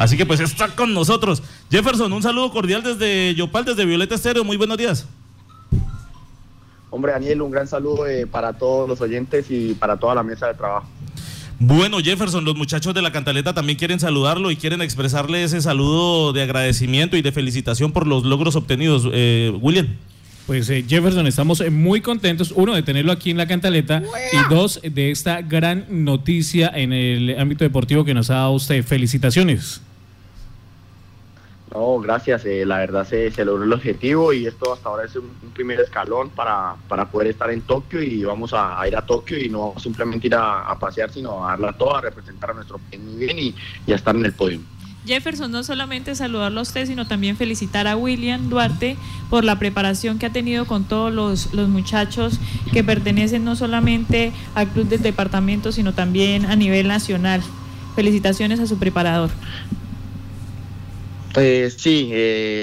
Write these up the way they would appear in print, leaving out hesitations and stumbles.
Así que pues está con nosotros. Jefferson, un saludo cordial desde Yopal, desde Violeta Estéreo. Muy buenos días. Hombre, Daniel, un gran saludo para todos los oyentes y para toda la mesa de trabajo. Bueno, Jefferson, los muchachos de La Cantaleta también quieren saludarlo y quieren expresarle ese saludo de agradecimiento y de felicitación por los logros obtenidos. William. Pues Jefferson, estamos muy contentos, uno, de tenerlo aquí en La Cantaleta, y dos, de esta gran noticia en el ámbito deportivo que nos ha dado usted. Felicitaciones. No, gracias, la verdad se logró el objetivo y esto hasta ahora es un primer escalón para poder estar en Tokio, y vamos a ir a Tokio y no simplemente ir a pasear, sino a darla toda, a representar a nuestro país muy bien y a estar en el podio. Jefferson, no solamente saludarlo a usted, sino también felicitar a William Duarte por la preparación que ha tenido con todos los muchachos que pertenecen no solamente al club del departamento, sino también a nivel nacional. Felicitaciones a su preparador. Sí,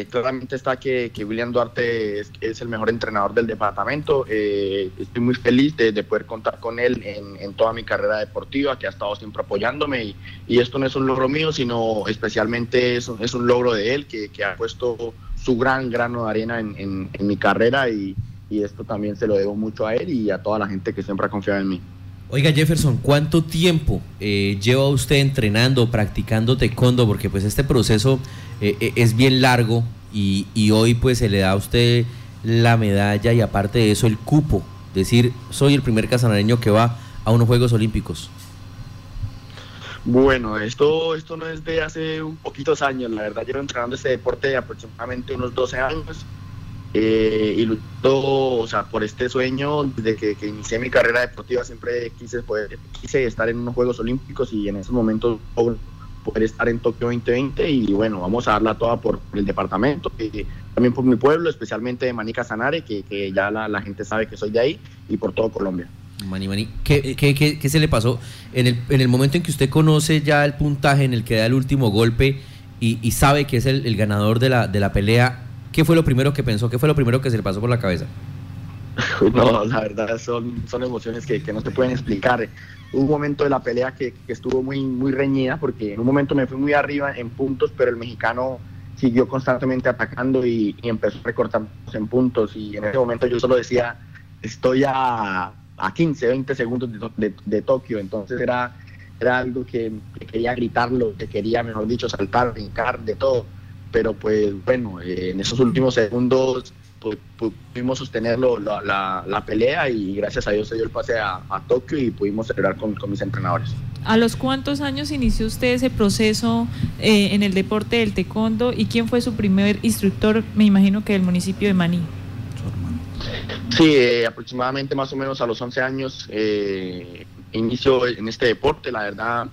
claramente está que William Duarte es el mejor entrenador del departamento. Estoy muy feliz de poder contar con él en toda mi carrera deportiva, que ha estado siempre apoyándome, y esto no es un logro mío, sino especialmente es un logro de él, que ha puesto su gran grano de arena en mi carrera, y esto también se lo debo mucho a él y a toda la gente que siempre ha confiado en mí. Oiga, Jefferson, ¿cuánto tiempo lleva usted entrenando, practicando taekwondo? Porque pues este proceso es bien largo y hoy pues se le da a usted la medalla y aparte de eso el cupo. Decir, soy el primer casanareño que va a unos Juegos Olímpicos. Bueno, esto no es de hace un poquitos años. La verdad, llevo entrenando este deporte de aproximadamente unos 12 años. Y luchó, o sea, por este sueño. Desde que inicié mi carrera deportiva siempre quise estar en unos Juegos Olímpicos, y en esos momentos poder estar en Tokio 2020, y bueno, vamos a darla toda por el departamento, también por mi pueblo, especialmente de Maní, Casanare, que ya la gente sabe que soy de ahí, y por todo Colombia. Maní, ¿qué se le pasó en el momento en que usted conoce ya el puntaje en el que da el último golpe y sabe que es el ganador de la pelea? ¿Qué fue lo primero que pensó? ¿Qué fue lo primero que se le pasó por la cabeza? No, la verdad son emociones que no se pueden explicar. Hubo un momento de la pelea que estuvo muy, muy reñida, porque en un momento me fui muy arriba en puntos, pero el mexicano siguió constantemente atacando y empezó a recortar en puntos, y en ese momento yo solo decía, estoy a 15, 20 segundos de Tokio, entonces era algo que quería gritarlo, que quería, mejor dicho, saltar, brincar, de todo. Pero pues bueno, en esos últimos segundos pudimos sostener la pelea, y gracias a Dios se dio el pase a Tokio y pudimos celebrar con mis entrenadores. ¿A los cuántos años inició usted ese proceso en el deporte del taekwondo, y quién fue su primer instructor? Me imagino que del municipio de Maní. Sí, aproximadamente más o menos a los 11 años inició en este deporte. La verdad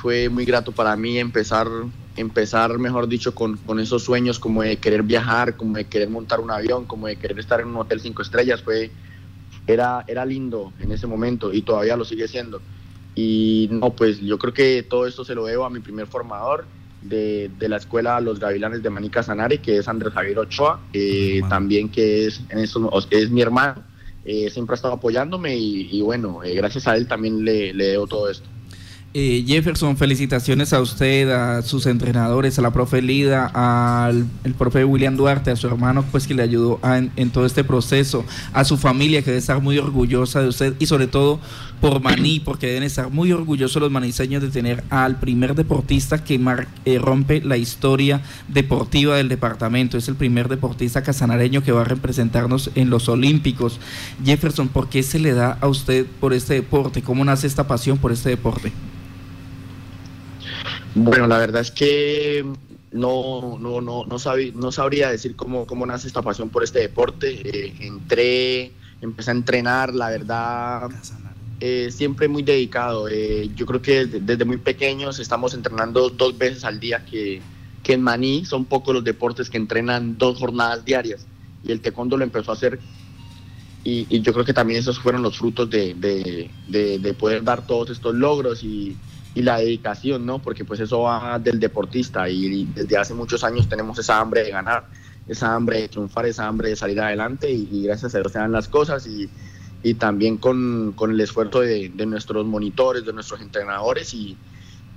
fue muy grato para mí empezar, mejor dicho, con esos sueños, como de querer viajar, como de querer montar un avión, como de querer estar en un hotel 5 estrellas. Era lindo en ese momento, y todavía lo sigue siendo. Y no, pues yo creo que todo esto se lo debo a mi primer formador de la escuela Los Gavilanes de Maní, Casanare, que es Andrés Javier Ochoa, también, que es mi hermano, siempre ha estado apoyándome, y bueno, gracias a él también le debo todo esto. Jefferson, felicitaciones a usted, a sus entrenadores, a la profe Lida, al profe William Duarte, a su hermano, pues, que le ayudó en todo este proceso, a su familia, que debe estar muy orgullosa de usted, y sobre todo por Maní, porque deben estar muy orgullosos los maniseños de tener al primer deportista que rompe la historia deportiva del departamento. Es el primer deportista casanareño que va a representarnos en los Olímpicos. Jefferson, ¿por qué se le da a usted por este deporte? ¿Cómo nace esta pasión por este deporte? Bueno, la verdad es que no sabría decir cómo nace esta pasión por este deporte. Empecé a entrenar, la verdad, siempre muy dedicado. Yo creo que desde muy pequeños estamos entrenando 2 veces al día, que en Maní son pocos los deportes que entrenan 2 jornadas diarias, y el taekwondo lo empezó a hacer. Y yo creo que también esos fueron los frutos de poder dar todos estos logros y la dedicación, ¿no? Porque pues eso va del deportista, y desde hace muchos años tenemos esa hambre de ganar, esa hambre de triunfar, esa hambre de salir adelante, y gracias a Dios se dan las cosas, y también con el esfuerzo de nuestros monitores, de nuestros entrenadores, y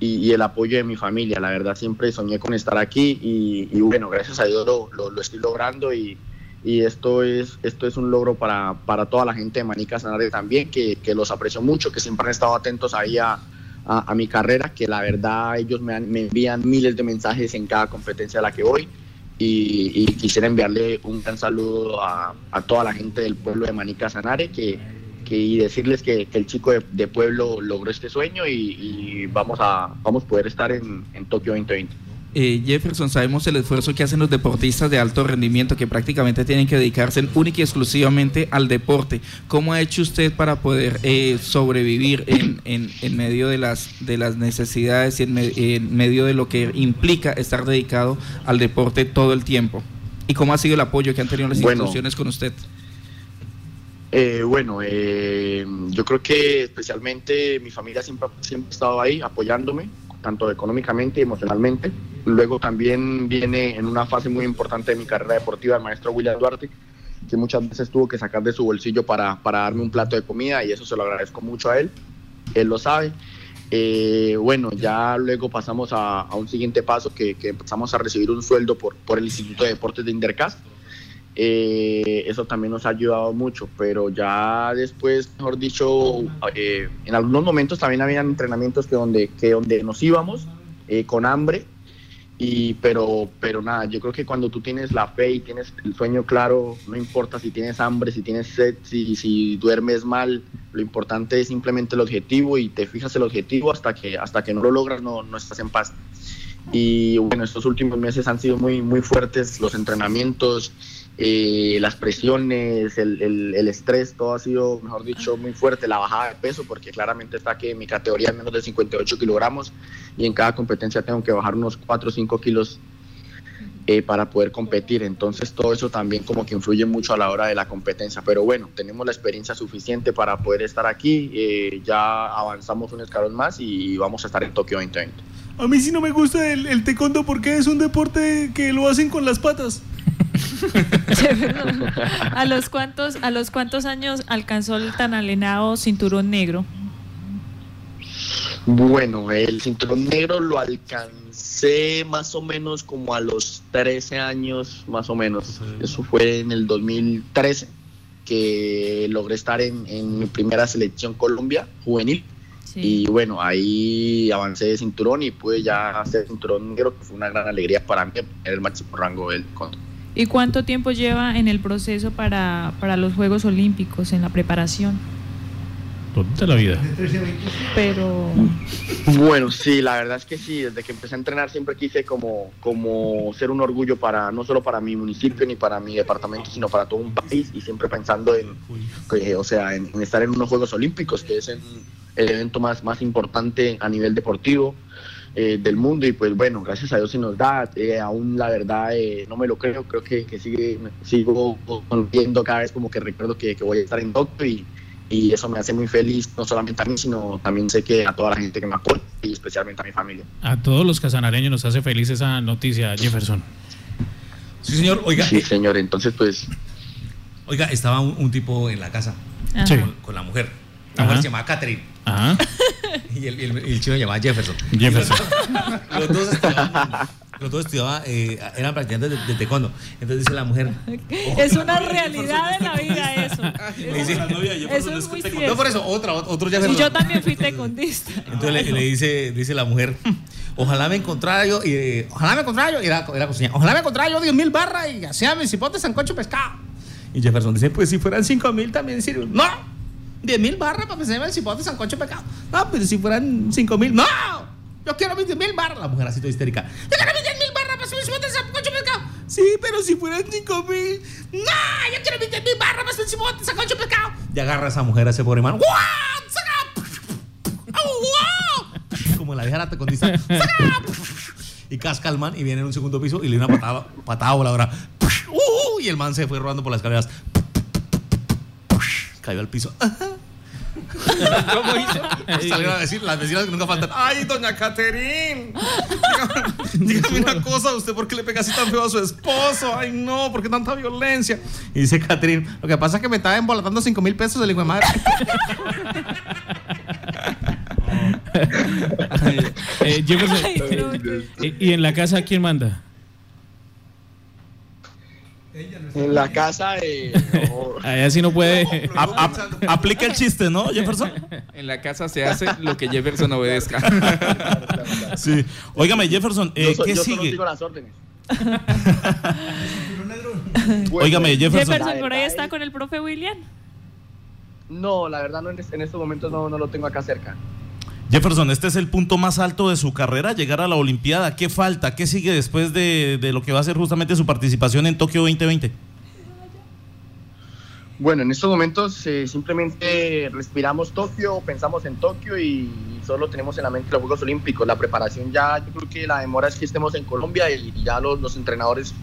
y el apoyo de mi familia. La verdad, siempre soñé con estar aquí y bueno, gracias a Dios lo estoy logrando y esto es un logro para toda la gente de Maní Casanare también, que los aprecio mucho, que siempre han estado atentos ahí a mi carrera, que la verdad ellos me envían miles de mensajes en cada competencia a la que voy. Y quisiera enviarle un gran saludo a toda la gente del pueblo de Maní Casanare y decirles que el chico de pueblo logró este sueño y vamos a poder estar en Tokio 2020. Jefferson, sabemos el esfuerzo que hacen los deportistas de alto rendimiento, que prácticamente tienen que dedicarse única y exclusivamente al deporte. ¿Cómo ha hecho usted para poder sobrevivir en medio de las necesidades y en medio de lo que implica estar dedicado al deporte todo el tiempo? ¿Y cómo ha sido el apoyo que han tenido las instituciones con usted? Yo creo que especialmente mi familia siempre ha estado ahí apoyándome, tanto económicamente y emocionalmente. Luego también viene en una fase muy importante de mi carrera deportiva el maestro William Duarte, que muchas veces tuvo que sacar de su bolsillo para darme un plato de comida, y eso se lo agradezco mucho a él, él lo sabe. Ya luego pasamos a un siguiente paso, que empezamos a recibir un sueldo por el Instituto de Deportes de Indercas. Eso también nos ha ayudado mucho, pero ya después, mejor dicho, en algunos momentos también habían entrenamientos que donde nos íbamos con hambre, pero nada, yo creo que cuando tú tienes la fe y tienes el sueño claro, no importa si tienes hambre, si tienes sed, si duermes mal, lo importante es simplemente el objetivo, y te fijas el objetivo hasta que no lo logras, no estás en paz. Y bueno, estos últimos meses han sido muy, muy fuertes los entrenamientos, las presiones, el estrés, todo ha sido, mejor dicho, muy fuerte. La bajada de peso, porque claramente está que mi categoría es menos de 58 kilogramos y en cada competencia tengo que bajar unos 4 o 5 kilos para poder competir. Entonces todo eso también como que influye mucho a la hora de la competencia, pero bueno, tenemos la experiencia suficiente para poder estar aquí. Ya avanzamos un escalón más y vamos a estar en Tokio 2020. A mí sí no me gusta el taekwondo, porque es un deporte que lo hacen con las patas. ¿A los cuántos años alcanzó el tan anhelado cinturón negro? Bueno, el cinturón negro lo alcancé más o menos como a los 13 años, más o menos. Eso fue en el 2013 que logré estar en mi primera selección Colombia juvenil. Sí. Y bueno, ahí avancé de cinturón y pude ya hacer cinturón negro, que fue una gran alegría para mí, el máximo rango del conto. ¿Y cuánto tiempo lleva en el proceso para los Juegos Olímpicos, en la preparación? Toda la vida. Pero... Bueno, sí, la verdad es que sí, desde que empecé a entrenar siempre quise como ser un orgullo para, no solo para mi municipio ni para mi departamento, sino para todo un país, y siempre pensando en estar en unos Juegos Olímpicos, que es el evento más importante a nivel deportivo del mundo. Y pues bueno, gracias a Dios se nos da. Aún la verdad no me lo creo que sigo sonriendo cada vez como que recuerdo que voy a estar en Tokio, y eso me hace muy feliz, no solamente a mí, sino también sé que a toda la gente que me apoya, y especialmente a mi familia. A todos los casanareños nos hace feliz esa noticia, Jefferson. Sí, señor, oiga. Sí, señor, entonces pues... Oiga, estaba un tipo en la casa con la mujer. La mujer se llamaba Catherine. Ajá. Y el chico se llamaba Jefferson. Los dos estudiaban, eran practicantes de taekwondo. Entonces dice la mujer, es una realidad de la vida eso. Eso es muy cierto. No, por eso, otro Jefferson. Y yo también fui taekwondista. Entonces le dice la mujer, ojalá me encontrara yo, y era costeña, ojalá me encontrara yo 10.000 barras y hacía mis cipotes, sancocho, pescado. Y Jefferson dice, pues si fueran 5.000 también sirve. ¡No! 10.000 barras para que se me el cipote, sancocho, pecado. No, pero si fueran 5.000. ¡No! Yo quiero mis 10.000 barras. La mujer así toda histérica. Yo quiero mis 10.000 barras para que se me el cipote, sancocho, pecado. Sí, pero si fueran 5.000. ¡No! Yo quiero mis 10.000 barras para que se me el cipote, sancocho, pecado. Y agarra a esa mujer, a ese pobre hermano. ¡Wow! Como la vieja la tecondista. Y casca al man y viene en un segundo piso y le da una patada voladora. Y el man se fue rodando por las escaleras. Cayó al piso. ¿Cómo hizo? Salieron a decir las vecinas que nunca faltan. ¡Ay, doña Caterín! Dígame una cosa, ¿usted por qué le pega así tan feo a su esposo? ¡Ay, no! ¿Por qué tanta violencia? Y dice Caterín, lo que pasa es que me estaba embolatando 5.000 pesos el hijo de madre. Jefferson, ¿y en la casa quién manda? En la casa de... Allá sí no puede... aplica el chiste, ¿no, Jefferson? En la casa se hace lo que Jefferson obedezca. Sí. Óigame, Jefferson, ¿qué sigue? Yo solo digo las órdenes. Óigame, Jefferson. ¿Jefferson por ahí está con el profe William? No, la verdad no, en estos momentos no lo tengo acá cerca. Jefferson, este es el punto más alto de su carrera, llegar a la Olimpiada. ¿Qué falta? ¿Qué sigue después de lo que va a ser justamente su participación en Tokio 2020? Bueno, en estos momentos simplemente respiramos Tokio, pensamos en Tokio y solo tenemos en la mente los Juegos Olímpicos. La preparación ya, yo creo que la demora es que estemos en Colombia y ya los entrenadores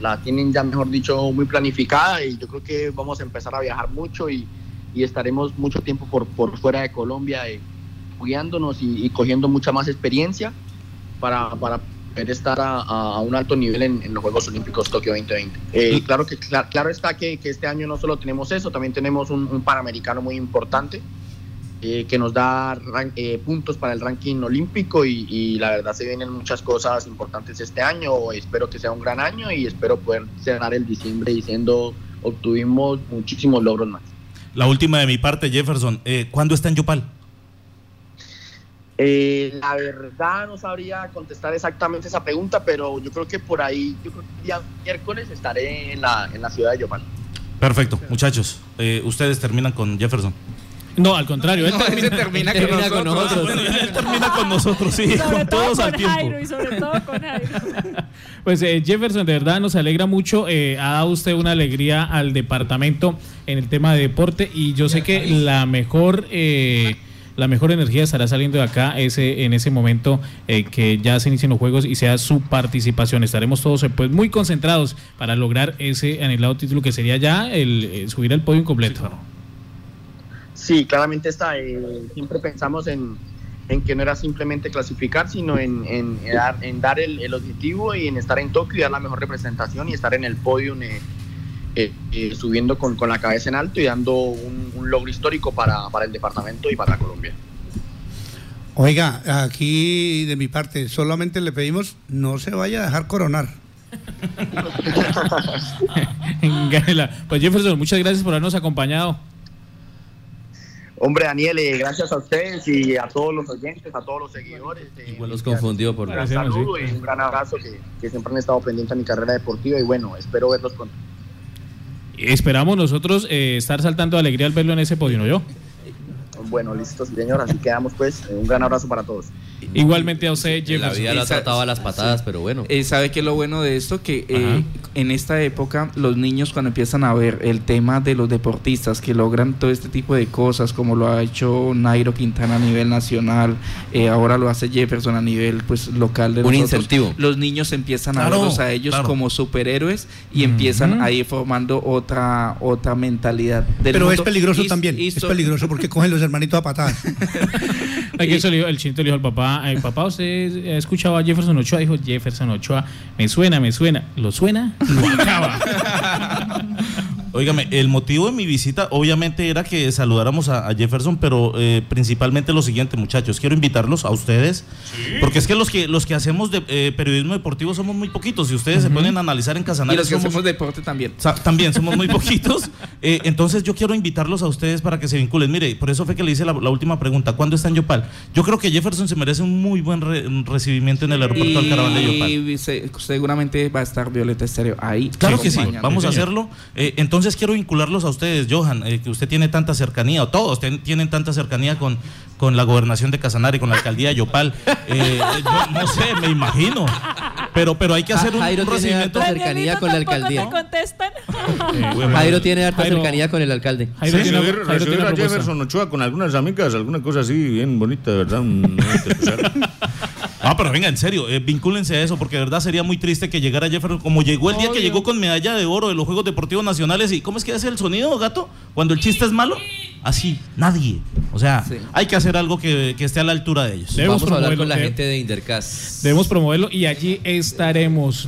la tienen ya, mejor dicho, muy planificada, y yo creo que vamos a empezar a viajar mucho y estaremos mucho tiempo por fuera de Colombia, guiándonos y cogiendo mucha más experiencia para poder estar a un alto nivel en los Juegos Olímpicos Tokio 2020. Claro está que este año no solo tenemos eso, también tenemos un Panamericano muy importante que nos da puntos para el ranking olímpico y la verdad se vienen muchas cosas importantes este año. Espero que sea un gran año y espero poder cerrar el diciembre diciendo obtuvimos muchísimos logros más. La última de mi parte, Jefferson, ¿cuándo está en Yopal? La verdad no sabría contestar exactamente esa pregunta, pero yo creo que por ahí, yo creo que día miércoles estaré en la ciudad de Yopal. Perfecto, muchachos, ustedes terminan con Jefferson. No, al contrario, él termina con nosotros. Bueno, él termina con nosotros, sí, con todos al tiempo. Jairo, y sobre todo con Jairo. Pues Jefferson, de verdad nos alegra mucho, ha dado usted una alegría al departamento en el tema de deporte y yo sé que la mejor energía estará saliendo de acá en ese momento que ya se inicien los juegos y sea su participación. Estaremos todos pues muy concentrados para lograr ese anhelado título que sería ya el subir al podio incompleto. Sí, claro. Sí, claramente está. Siempre pensamos en que no era simplemente clasificar, sino en dar el objetivo y en estar en Tokio y dar la mejor representación y estar en el podio subiendo con la cabeza en alto y dando un logro histórico para el departamento y para Colombia. Oiga, aquí de mi parte solamente le pedimos no se vaya a dejar coronar. Pues Jefferson, muchas gracias por habernos acompañado. Hombre, Daniel, gracias a ustedes y a todos los oyentes, a todos los seguidores. Igual los confundió por un saludo y un gran abrazo que siempre han estado pendientes de mi carrera deportiva y bueno, espero verlos pronto. Esperamos nosotros estar saltando de alegría al verlo en ese podio, ¿no yo? Bueno, listo, señor, así quedamos pues. Un gran abrazo para todos. Igualmente a usted, Jefferson. La vida la trataba a las patadas, sí, pero bueno. ¿Sabe qué es lo bueno de esto? Que en esta época los niños cuando empiezan a ver el tema de los deportistas que logran todo este tipo de cosas, como lo ha hecho Nairo Quintana a nivel nacional, ahora lo hace Jefferson a nivel pues local de nosotros. Un incentivo. Los niños empiezan a verlos a ellos como superhéroes y empiezan a ir formando otra mentalidad del mundo. Pero es peligroso también, es peligroso porque cogen los hermanitos a patadas. El chinto le dijo al papá, papá, ¿usted ha escuchado a Jefferson Ochoa? Dijo, Jefferson Ochoa, me suena, ¿lo suena? Lo acaba. Óigame, el motivo de mi visita obviamente era que saludáramos a Jefferson, pero principalmente lo siguiente, muchachos, quiero invitarlos a ustedes, ¿sí? Porque es que los que hacemos periodismo deportivo somos muy poquitos, y ustedes se ponen a analizar en Casanare. Y los que hacemos deporte también. También somos muy poquitos, entonces yo quiero invitarlos a ustedes para que se vinculen. Mire, por eso fue que le hice la última pregunta, ¿cuándo está en Yopal? Yo creo que Jefferson se merece un muy buen recibimiento en el aeropuerto Alcaraván de Yopal. Y seguramente va a estar Violeta Estéreo ahí. Claro que sí, vamos a hacerlo, entonces. Entonces quiero vincularlos a ustedes, Johan, que usted tiene tanta cercanía, o todos tienen tanta cercanía con la gobernación de Casanare, con la alcaldía de Yopal. Yo no sé, me imagino. Pero hay que hacer Jairo un procedimiento. Jairo tiene harta cercanía con la alcaldía. ¿No? Jairo tiene harta cercanía con el alcalde. Jairo tiene recibir a Jefferson Ochoa con algunas amigas, alguna cosa así bien bonita, ¿verdad? Ah, pero venga, en serio, vincúlense a eso, porque de verdad sería muy triste que llegara Jefferson, como llegó el día que llegó con medalla de oro de los Juegos Deportivos Nacionales. ¿Y cómo es que hace el sonido, gato? Cuando el chiste es malo, así, nadie. O sea, sí, hay que hacer algo que esté a la altura de ellos. Vamos a hablar con la gente de Indercas. Debemos promoverlo y allí estaremos.